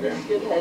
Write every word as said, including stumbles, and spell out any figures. Okay.